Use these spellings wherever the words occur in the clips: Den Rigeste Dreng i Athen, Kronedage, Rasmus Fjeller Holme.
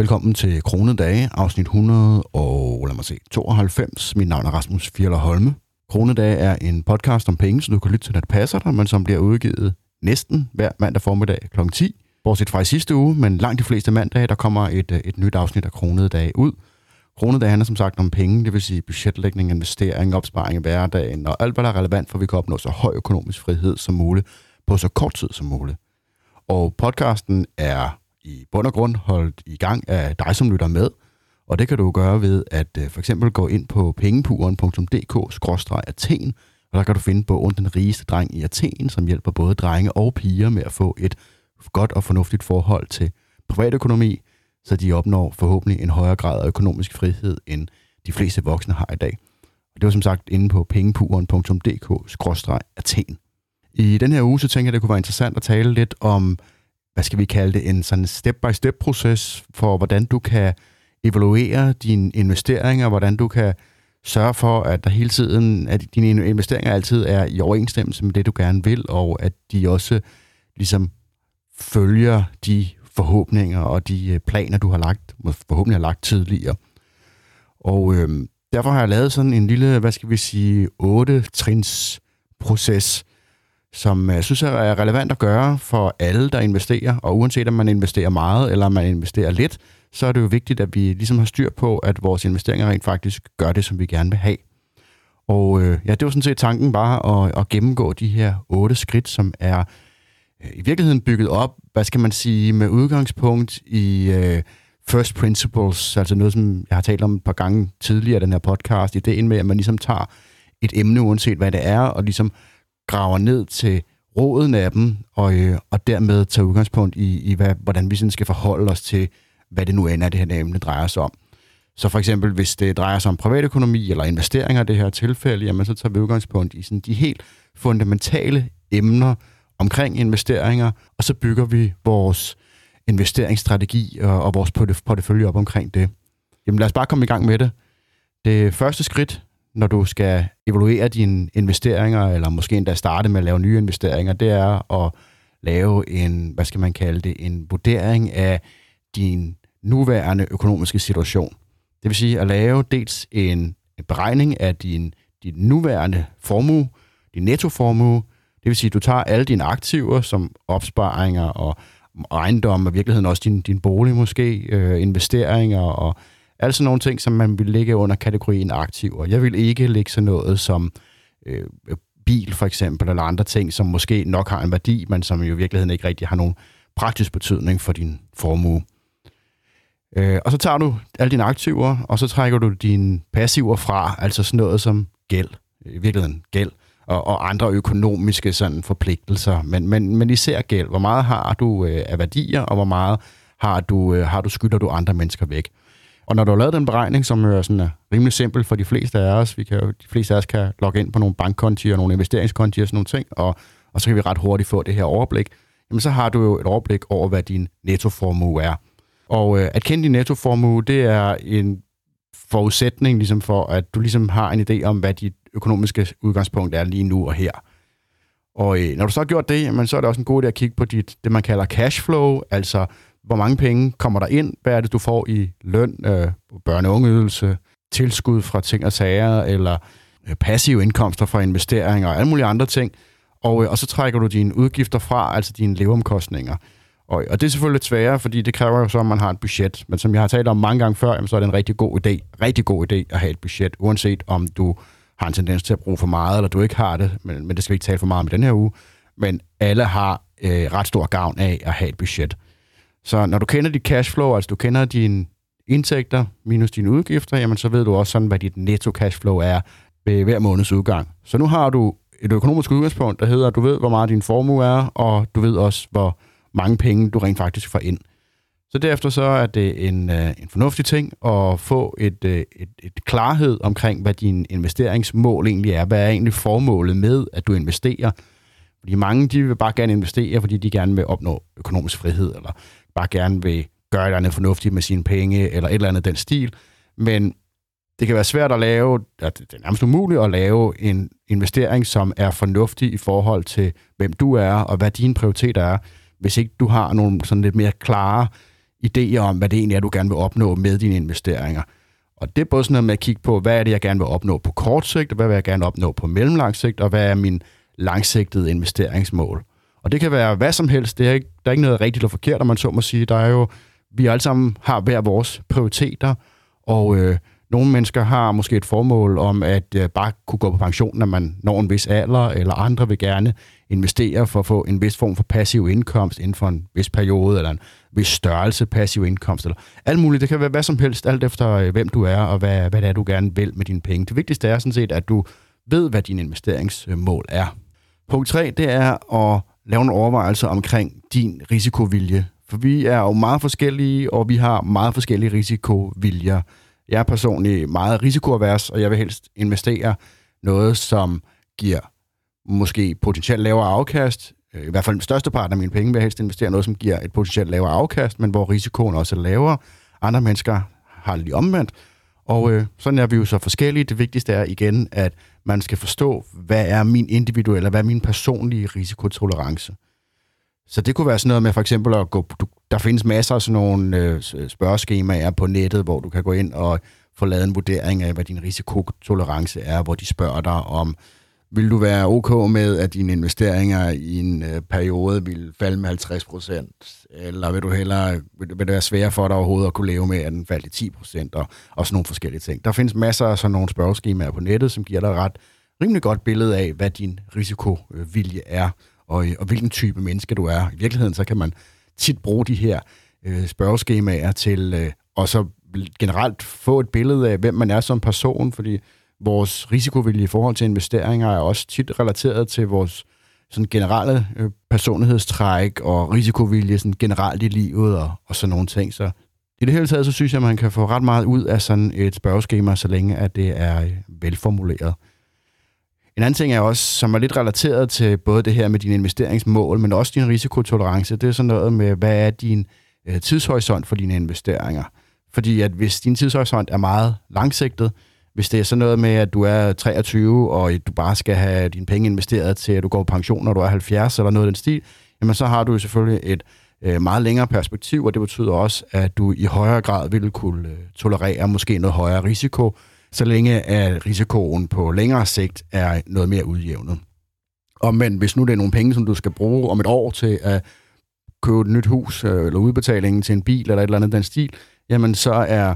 Velkommen til Kronedage, afsnit 100 og, lad mig se, 92. Mit navn er Rasmus Fjeller Holme. Kronedage er en podcast om penge, så du kan lytte til, når det passer dig, men som bliver udgivet næsten hver mandag formiddag kl. 10. Bortset fra i sidste uge, men langt de fleste mandage, der kommer et nyt afsnit af Kronedage ud. Kronedage handler som sagt om penge, det vil sige budgetlægning, investering, opsparing i hverdagen og alt, hvad der er relevant, for vi kan opnå så høj økonomisk frihed som muligt på så kort tid som muligt. Og podcasten er i bund og grund holdt i gang af dig, som lytter med. Og det kan du gøre ved at for eksempel gå ind på pengepuren.dk/Athen, og der kan du finde bogen Den Rigeste Dreng i Athen, som hjælper både drenge og piger med at få et godt og fornuftigt forhold til privatøkonomi, så de opnår forhåbentlig en højere grad af økonomisk frihed, end de fleste voksne har i dag. Og det var som sagt inde på pengepuren.dk/Athen. I den her uge, så tænker jeg, det kunne være interessant at tale lidt om, hvad skal vi kalde det, en sådan step-by-step-proces for, hvordan du kan evaluere dine investeringer, hvordan du kan sørge for, at der hele tiden, at dine investeringer altid er i overensstemmelse med det, du gerne vil, og at de også ligesom følger de forhåbninger og de planer, du har lagt, forhåbentlig har lagt tidligere. Og derfor har jeg lavet sådan en lille, hvad skal vi sige, 8-trins-proces, som jeg synes er relevant at gøre for alle, der investerer. Og uanset om man investerer meget eller man investerer lidt, så er det jo vigtigt, at vi ligesom har styr på, at vores investeringer rent faktisk gør det, som vi gerne vil have. Og ja, det var sådan set tanken bare at gennemgå de her 8 skridt, som er i virkeligheden bygget op, hvad skal man sige, med udgangspunkt i first principles, altså noget, som jeg har talt om et par gange tidligere i den her podcast, ideen med, at man ligesom tager et emne, uanset hvad det er, og ligesom graver ned til roden af dem, og dermed tager udgangspunkt i hvordan vi sådan skal forholde os til, hvad det nu end er, det her emne drejer sig om. Så for eksempel, hvis det drejer sig om privatøkonomi eller investeringer i det her tilfælde, jamen så tager vi udgangspunkt i sådan de helt fundamentale emner omkring investeringer, og så bygger vi vores investeringsstrategi og vores portefølje op omkring det. Jamen lad os bare komme i gang med det. Det første skridt, når du skal evaluere dine investeringer, eller måske endda starte med at lave nye investeringer, det er at lave en, hvad skal man kalde det, en vurdering af din nuværende økonomiske situation. Det vil sige at lave dels en beregning af din nuværende formue, din nettoformue. Det vil sige, at du tager alle dine aktiver, som opsparinger og ejendomme, og i virkeligheden også din bolig måske, investeringer og altså nogle ting, som man vil lægge under kategorien aktiver. Jeg vil ikke lægge sådan noget som bil for eksempel, eller andre ting, som måske nok har en værdi, men som jo i virkeligheden ikke rigtig har nogen praktisk betydning for din formue. Og så tager du alle dine aktiver, og så trækker du dine passiver fra, altså sådan noget som gæld, i virkeligheden gæld, og andre økonomiske sådan forpligtelser, men især gæld. Hvor meget har du af værdier, og hvor meget har du skylder du andre mennesker væk? Og når du har lavet den beregning, som er sådan rimelig simpel for de fleste af os, de fleste af os kan logge ind på nogle bankkonti og nogle investeringskonti og sådan nogle ting, og så kan vi ret hurtigt få det her overblik, jamen så har du jo et overblik over, hvad din nettoformue er. Og at kende din nettoformue, det er en forudsætning ligesom for, at du ligesom har en idé om, hvad dit økonomiske udgangspunkt er lige nu og her. Og når du så har gjort det, jamen, så er det også en god idé at kigge på det, man kalder cashflow, altså hvor mange penge kommer der ind? Hvad er det, du får i løn, børne- og ungeydelse, tilskud fra ting og sager, eller passive indkomster fra investeringer og alle mulige andre ting? Og så trækker du dine udgifter fra, altså dine leveomkostninger. Og det er selvfølgelig sværere, fordi det kræver jo så, at man har et budget. Men som jeg har talt om mange gange før, jamen, så er det en rigtig god idé at have et budget, uanset om du har en tendens til at bruge for meget, eller du ikke har det, men det skal vi ikke tale for meget om i den her uge. Men alle har ret stor gavn af at have et budget. Så når du kender dit cashflow, altså du kender dine indtægter minus dine udgifter, jamen så ved du også sådan, hvad dit netto cashflow er ved hver måneds udgang. Så nu har du et økonomisk udgangspunkt, der hedder, at du ved, hvor meget din formue er, og du ved også, hvor mange penge du rent faktisk får ind. Så derefter så er det en fornuftig ting at få et klarhed omkring, hvad din investeringsmål egentlig er. Hvad er egentlig formålet med, at du investerer? Fordi mange, de vil bare gerne investere, fordi de gerne vil opnå økonomisk frihed, eller bare gerne vil gøre et eller andet fornuftigt med sine penge, eller et eller andet den stil. Men det kan være svært at lave, det er nærmest umuligt at lave en investering, som er fornuftig i forhold til, hvem du er, og hvad dine prioriteter er, hvis ikke du har nogle sådan lidt mere klare idéer om, hvad det egentlig er, du gerne vil opnå med dine investeringer. Og det er både sådan noget med at kigge på, hvad er det, jeg gerne vil opnå på kort sigt, og hvad vil jeg gerne opnå på mellemlang sigt, og hvad er min langsigtede investeringsmål. Og det kan være hvad som helst. Der er ikke noget rigtigt eller forkert, om man så må sige. Der er jo, vi alle sammen har hver vores prioriteter, og nogle mennesker har måske et formål om at bare kunne gå på pension, når man når en vis alder, eller andre vil gerne investere for at få en vis form for passiv indkomst inden for en vis periode, eller en vis størrelse passiv indkomst, eller alt muligt. Det kan være hvad som helst, alt efter hvem du er, og hvad det er, du gerne vil med dine penge. Det vigtigste er sådan set, at du ved, hvad din investeringsmål er. Punkt 3, det er at lave en overvejelse omkring din risikovilje. For vi er jo meget forskellige, og vi har meget forskellige risikoviljer. Jeg er personligt meget risikoavers, og jeg vil helst investere noget, som giver måske potentielt lavere afkast. I hvert fald den største part af mine penge vil jeg helst investere noget, som giver et potentielt lavere afkast, men hvor risikoen også er lavere. Andre mennesker har det lige omvendt. Og sådan er vi jo så forskellige. Det vigtigste er igen, at man skal forstå, hvad er min individuelle, hvad er min personlige risikotolerance. Så det kunne være sådan noget med for eksempel at gå... Der findes masser af sådan nogle spørgeskemaer på nettet, hvor du kan gå ind og få lavet en vurdering af, hvad din risikotolerance er, hvor de spørger dig om, vil du være ok med, at dine investeringer i en periode vil falde med 50%, eller vil det være sværere for dig overhovedet at kunne leve med, at den falder til 10%, og sådan nogle forskellige ting. Der findes masser af sådan nogle spørgeskemaer på nettet, som giver dig ret rimelig godt billede af, hvad din risikovilje er, og hvilken type menneske du er. I virkeligheden så kan man tit bruge de her spørgeskemaer til og så generelt få et billede af, hvem man er som person, fordi vores risikovilje i forhold til investeringer er også tit relateret til vores sådan generelle personlighedstræk og risikovilje sådan generelt i livet og sådan nogle ting. Så i det hele taget, så synes jeg, at man kan få ret meget ud af sådan et spørgeskema, så længe at det er velformuleret. En anden ting er også, som er lidt relateret til både det her med dine investeringsmål, men også din risikotolerance, det er sådan noget med, hvad er din tidshorisont for dine investeringer? Fordi at hvis din tidshorisont er meget langsigtet, hvis det er sådan noget med, at du er 23, og du bare skal have dine penge investeret til, at du går på pension, når du er 70 eller noget af den stil, jamen så har du selvfølgelig et meget længere perspektiv, og det betyder også, at du i højere grad vil kunne tolerere måske noget højere risiko, så længe at risikoen på længere sigt er noget mere udjævnet. Og men hvis nu det er nogle penge, som du skal bruge om et år til at købe et nyt hus, eller udbetalingen til en bil, eller et eller andet den stil, jamen så er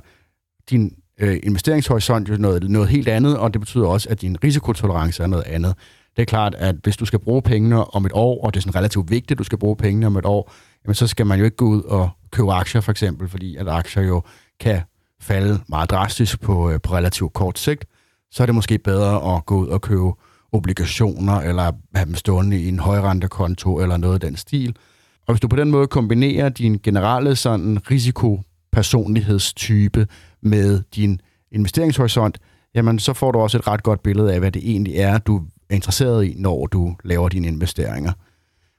din investeringshorisont jo noget helt andet, og det betyder også, at din risikotolerance er noget andet. Det er klart, at hvis du skal bruge pengene om et år, og det er sådan relativt vigtigt, at du skal bruge pengene om et år, jamen så skal man jo ikke gå ud og købe aktier for eksempel, fordi at aktier jo kan falde meget drastisk på relativt kort sigt, så er det måske bedre at gå ud og købe obligationer, eller have dem stående i en højrentekonto, eller noget af den stil. Og hvis du på den måde kombinerer din generelle sådan risikopersonlighedstype med din investeringshorisont, jamen så får du også et ret godt billede af, hvad det egentlig er, du er interesseret i, når du laver dine investeringer.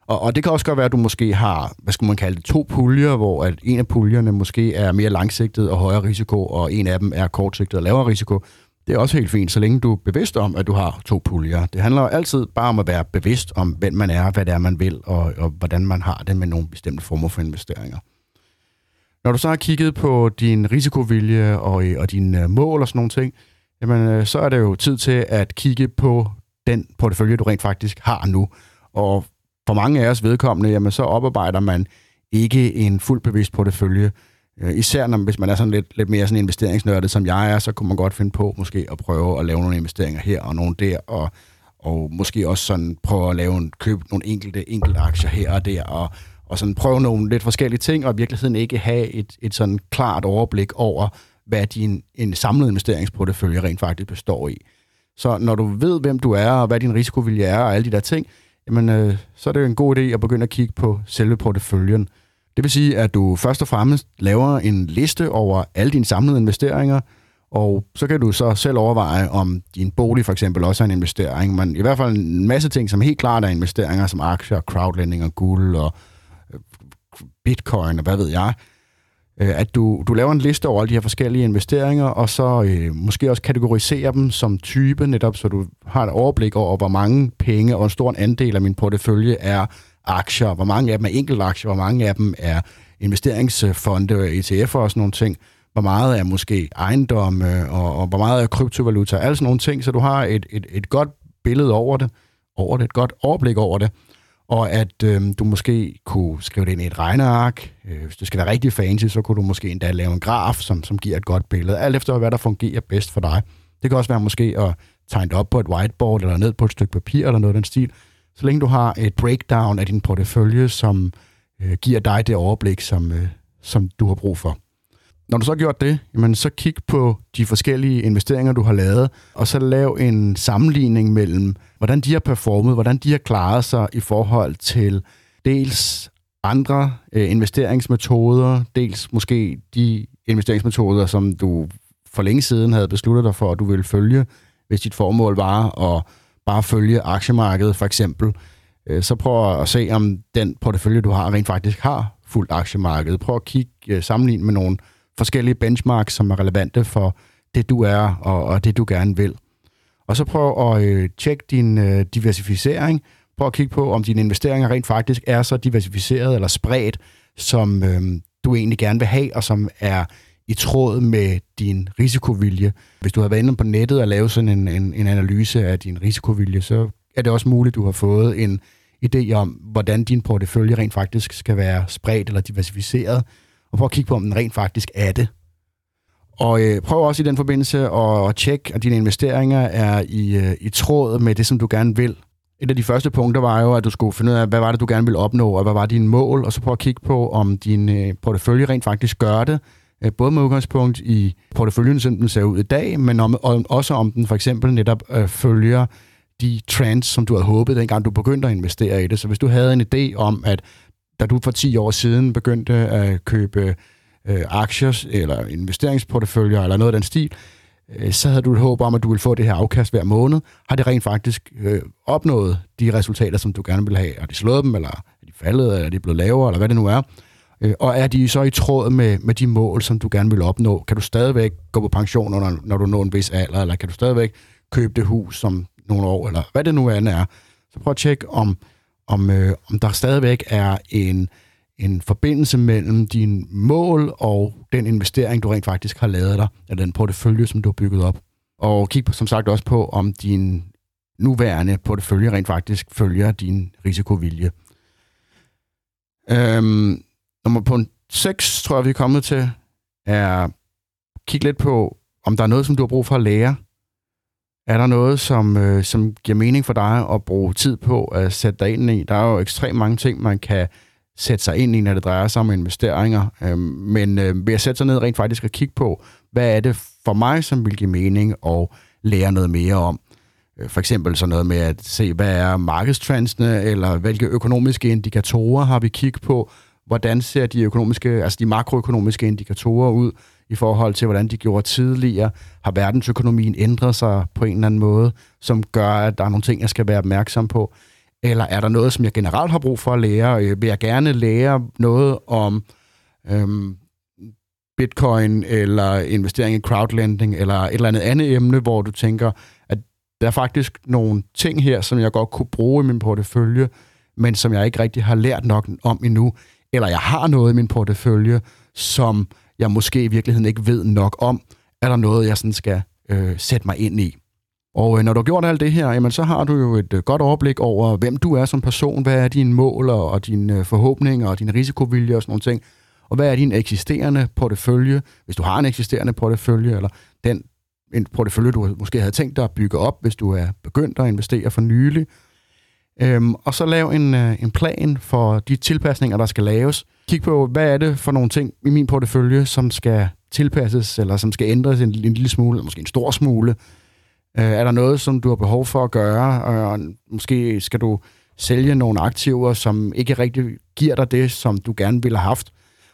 Og det kan også godt være, at du måske har, hvad skal man kalde det, to puljer, hvor at en af puljerne måske er mere langsigtet og højere risiko, og en af dem er kortsigtet og lavere risiko. Det er også helt fint, så længe du er bevidst om, at du har to puljer. Det handler altid bare om at være bevidst om, hvem man er, hvad det er, man vil, og hvordan man har det med nogle bestemte former for investeringer. Når du så har kigget på din risikovilje og dine mål og sådan nogle ting, jamen, så er det jo tid til at kigge på den portefølje, du rent faktisk har nu. Og for mange af os vedkommende, jamen, så oparbejder man ikke en fuldt bevidst portefølje. Især hvis man er sådan lidt mere sådan investeringsnørdet, som jeg er, så kunne man godt finde på måske at prøve at lave nogle investeringer her og nogle der, og måske også sådan prøve at lave købe nogle enkelte aktier her og der, og sådan prøve nogle lidt forskellige ting, og i virkeligheden ikke have et sådan klart overblik over, hvad en samlet investeringsportefølje rent faktisk består i. Så når du ved, hvem du er, og hvad din risikovilje er, og alle de der ting, jamen, så er det jo en god idé at begynde at kigge på selve porteføljen. Det vil sige, at du først og fremmest laver en liste over alle dine samlede investeringer, og så kan du så selv overveje, om din bolig for eksempel også er en investering, men i hvert fald en masse ting, som helt klart er investeringer, som aktier, crowdlending og guld og bitcoin og hvad ved jeg, at du laver en liste over alle de her forskellige investeringer, og så måske også kategoriserer dem som type, netop så du har et overblik over, hvor mange penge og en stor andel af min portefølje er aktier, hvor mange af dem er enkeltaktier, hvor mange af dem er investeringsfonde, ETF'er og sådan nogle ting. Hvor meget er måske ejendom, og hvor meget er kryptovaluta, alle sådan nogle ting, så du har et godt billede over det, et godt overblik over det, og at du måske kunne skrive det ind i et regneark. Hvis det skal være rigtig fancy, så kunne du måske endda lave en graf, som giver et godt billede, alt efter hvad der fungerer bedst for dig. Det kan også være måske at tegne op på et whiteboard, eller ned på et stykke papir, eller noget af den stil. Så længe du har et breakdown af din portefølje, som giver dig det overblik, som du har brug for. Når du så har gjort det, jamen så kig på de forskellige investeringer, du har lavet, og så lav en sammenligning mellem, hvordan de har performet, hvordan de har klaret sig i forhold til dels andre investeringsmetoder, dels måske de investeringsmetoder, som du for længe siden havde besluttet dig for, at du ville følge, hvis dit formål var at bare følge aktiemarkedet for eksempel. Så prøv at se, om den portefølje, du har, rent faktisk har fuldt aktiemarkedet. Prøv at kigge, sammenligne med nogle forskellige benchmarks, som er relevante for det, du er, og det, du gerne vil. Og så prøv at tjekke din diversificering. Prøv at kigge på, om dine investeringer rent faktisk er så diversificeret eller spredt, som du egentlig gerne vil have, og som er i tråd med din risikovilje. Hvis du har været inde på nettet og lavet sådan en analyse af din risikovilje, så er det også muligt, du har fået en idé om, hvordan din portefølje rent faktisk skal være spredt eller diversificeret, og prøv at kigge på, om den rent faktisk er det. Og prøv også i den forbindelse at tjekke, at dine investeringer er i tråd med det, som du gerne vil. Et af de første punkter var jo, at du skulle finde ud af, hvad var det, du gerne ville opnå, og hvad var dine mål, og så prøv at kigge på, om din portefølje rent faktisk gør det, både med udgangspunkt i porteføljen, som den ser ud i dag, men også om den for eksempel netop følger de trends, som du havde håbet, dengang du begyndte at investere i det. Så hvis du havde en idé om, at da du for 10 år siden begyndte at købe aktier eller investeringsporteføljer eller noget af den stil, så havde du et håb om, at du ville få det her afkast hver måned. Har det rent faktisk opnået de resultater, som du gerne ville have? Er de slået dem, eller er de faldet, eller er de blevet lavere, eller hvad det nu er? Og er de så i tråd med de mål, som du gerne vil opnå? Kan du stadigvæk gå på pension, når du når en vis alder, eller kan du stadigvæk købe det hus som nogle år, eller hvad det nu andet er? Så prøv at tjekke, om der stadigvæk er en forbindelse mellem dine mål og den investering, du rent faktisk har lavet dig, eller den portefølje, som du har bygget op. Og kig som sagt også på, om din nuværende portefølje rent faktisk følger din risikovilje. Nummer på 6, tror jeg, vi er kommet til, er kig lidt på, om der er noget, som du har brug for at lære. Er der noget, som giver mening for dig at bruge tid på at sætte dig ind i? Der er jo ekstremt mange ting, man kan sætte sig ind i, når det drejer sig om investeringer. Men ved at sætte sig ned rent faktisk og kigge på, hvad er det for mig, som vil give mening og lære noget mere om? For eksempel sådan noget med at se, hvad er markedstrendsene, eller hvilke økonomiske indikatorer har vi kigget på? Hvordan ser de økonomiske, altså de makroøkonomiske indikatorer ud i forhold til, hvordan de gjorde tidligere? Har verdensøkonomien ændret sig på en eller anden måde, som gør, at der er nogle ting, jeg skal være opmærksom på? Eller er der noget, som jeg generelt har brug for at lære? Vil jeg gerne lære noget om bitcoin eller investering i crowdlending eller et eller andet emne, hvor du tænker, at der er faktisk nogle ting her, som jeg godt kunne bruge i min portefølje, men som jeg ikke rigtig har lært nok om endnu? Eller jeg har noget i min portefølje, som jeg måske i virkeligheden ikke ved nok om, er der noget, jeg sådan skal sætte mig ind i. Og når du har gjort alt det her, jamen, så har du jo et godt overblik over, hvem du er som person, hvad er dine mål og dine forhåbninger og dine risikovilje og sådan nogle ting, og hvad er din eksisterende portefølje, hvis du har en eksisterende portefølje, eller en portefølje, du måske havde tænkt dig at bygge op, hvis du er begyndt at investere for nylig. Og så lav en plan for de tilpasninger, der skal laves. Kig på, hvad er det for nogle ting i min portefølje, som skal tilpasses, eller som skal ændres en lille smule, måske en stor smule. Er der noget, som du har behov for at gøre? Og måske skal du sælge nogle aktiver, som ikke rigtig giver dig det, som du gerne ville have haft.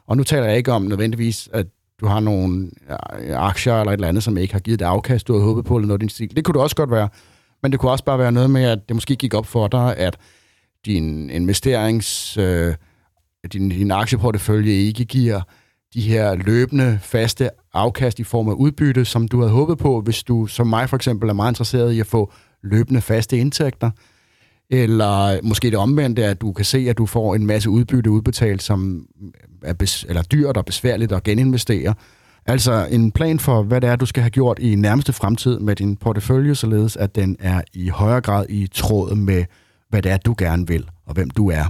Og nu taler jeg ikke om nødvendigvis, at du har nogle aktier eller et eller andet, som ikke har givet dig afkast, du havde håbet på, eller noget i den stil. Det kunne det også godt være. Men det kunne også bare være noget med, at det måske gik op for dig, at din aktieportefølje ikke giver de her løbende, faste afkast i form af udbytte, som du havde håbet på, hvis du, som mig for eksempel, er meget interesseret i at få løbende, faste indtægter. Eller måske det omvendte, at du kan se, at du får en masse udbytte udbetalt, som er dyrt og besværligt at geninvestere. Altså en plan for, hvad det er, du skal have gjort i nærmeste fremtid med din portefølje, således at den er i højere grad i tråd med, hvad det er, du gerne vil, og hvem du er.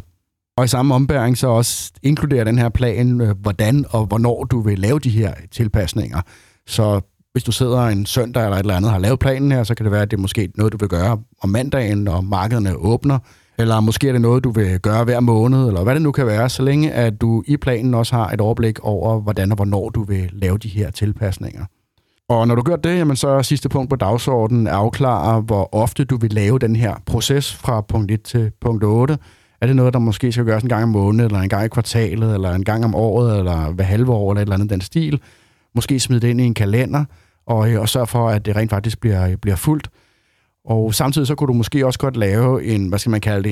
Og i samme ombæring så også inkluderer den her plan, hvordan og hvornår du vil lave de her tilpasninger. Så hvis du sidder en søndag eller et eller andet og har lavet planen her, så kan det være, at det er måske noget, du vil gøre om mandagen, når markederne åbner. Eller måske er det noget, du vil gøre hver måned, eller hvad det nu kan være, så længe at du i planen også har et overblik over, hvordan og hvornår du vil lave de her tilpasninger. Og når du gør det, jamen så er sidste punkt på dagsordenen at afklare, hvor ofte du vil lave den her proces fra punkt 1 til punkt 8. Er det noget, der måske skal gøres en gang om måneden, eller en gang i kvartalet, eller en gang om året, eller hver halve år, eller et eller andet den stil? Måske smide det ind i en kalender, og sørge for, at det rent faktisk bliver fuldt. Og samtidig så kunne du måske også godt lave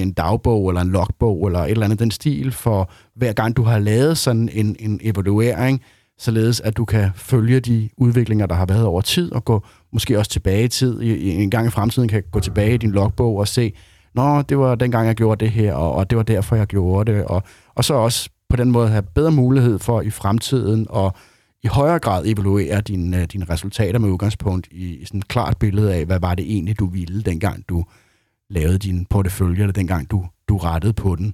en dagbog, eller en logbog, eller et eller andet den stil, for hver gang du har lavet sådan en evaluering, således at du kan følge de udviklinger, der har været over tid, og gå måske også tilbage i tid. En gang i fremtiden kan gå tilbage i din logbog og se, nå, det var dengang, jeg gjorde det her, og det var derfor, jeg gjorde det. Og så også på den måde have bedre mulighed for i fremtiden at i højere grad evaluere dine resultater med udgangspunkt i sådan et klart billede af, hvad var det egentlig, du ville, dengang du lavede din portefølje, eller dengang du rettede på den.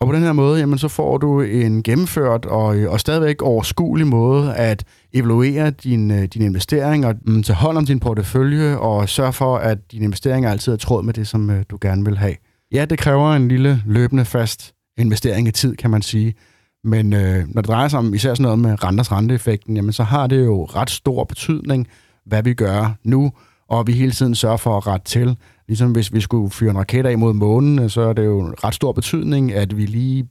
Og på den her måde, jamen, så får du en gennemført og stadigvæk overskuelig måde at evaluere dine investeringer, tage hånd om din portefølje og sørge for, at dine investeringer altid er i tråd med det, som du gerne vil have. Ja, det kræver en lille løbende fast investering i tid, kan man sige. Men når det drejer sig om især sådan noget med renters renteeffekten, jamen så har det jo ret stor betydning, hvad vi gør nu, og vi hele tiden sørger for at rette til. Ligesom hvis vi skulle fyre en raket af mod månen, så er det jo ret stor betydning, at vi lige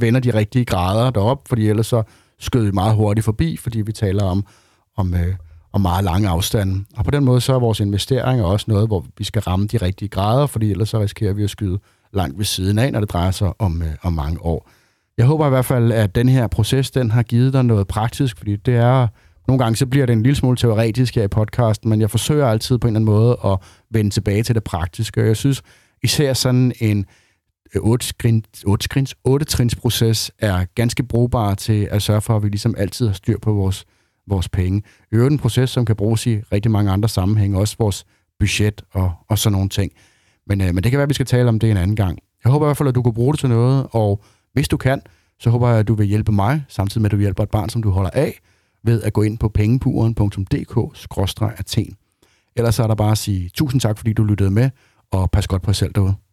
vender de rigtige grader derop, fordi ellers så skød vi meget hurtigt forbi, fordi vi taler om meget lange afstande. Og på den måde så er vores investeringer også noget, hvor vi skal ramme de rigtige grader, fordi ellers så risikerer vi at skyde langt ved siden af, når det drejer sig om mange år. Jeg håber i hvert fald, at den her proces, den har givet dig noget praktisk, fordi det er, nogle gange så bliver det en lille smule teoretisk her i podcasten, men jeg forsøger altid på en eller anden måde at vende tilbage til det praktiske, og jeg synes især sådan en 8-trins proces er ganske brugbar til at sørge for, at vi ligesom altid har styr på vores penge. Øvrigt en proces, som kan bruges i rigtig mange andre sammenhænge, også vores budget og sådan nogle ting. Men det kan være, at vi skal tale om det en anden gang. Jeg håber i hvert fald, at du kunne bruge det til noget, og hvis du kan, så håber jeg, at du vil hjælpe mig, samtidig med, at du hjælper et barn, som du holder af, ved at gå ind på pengepuren.dk/Athen. Ellers er der bare at sige tusind tak, fordi du lyttede med, og pas godt på jer selv derude.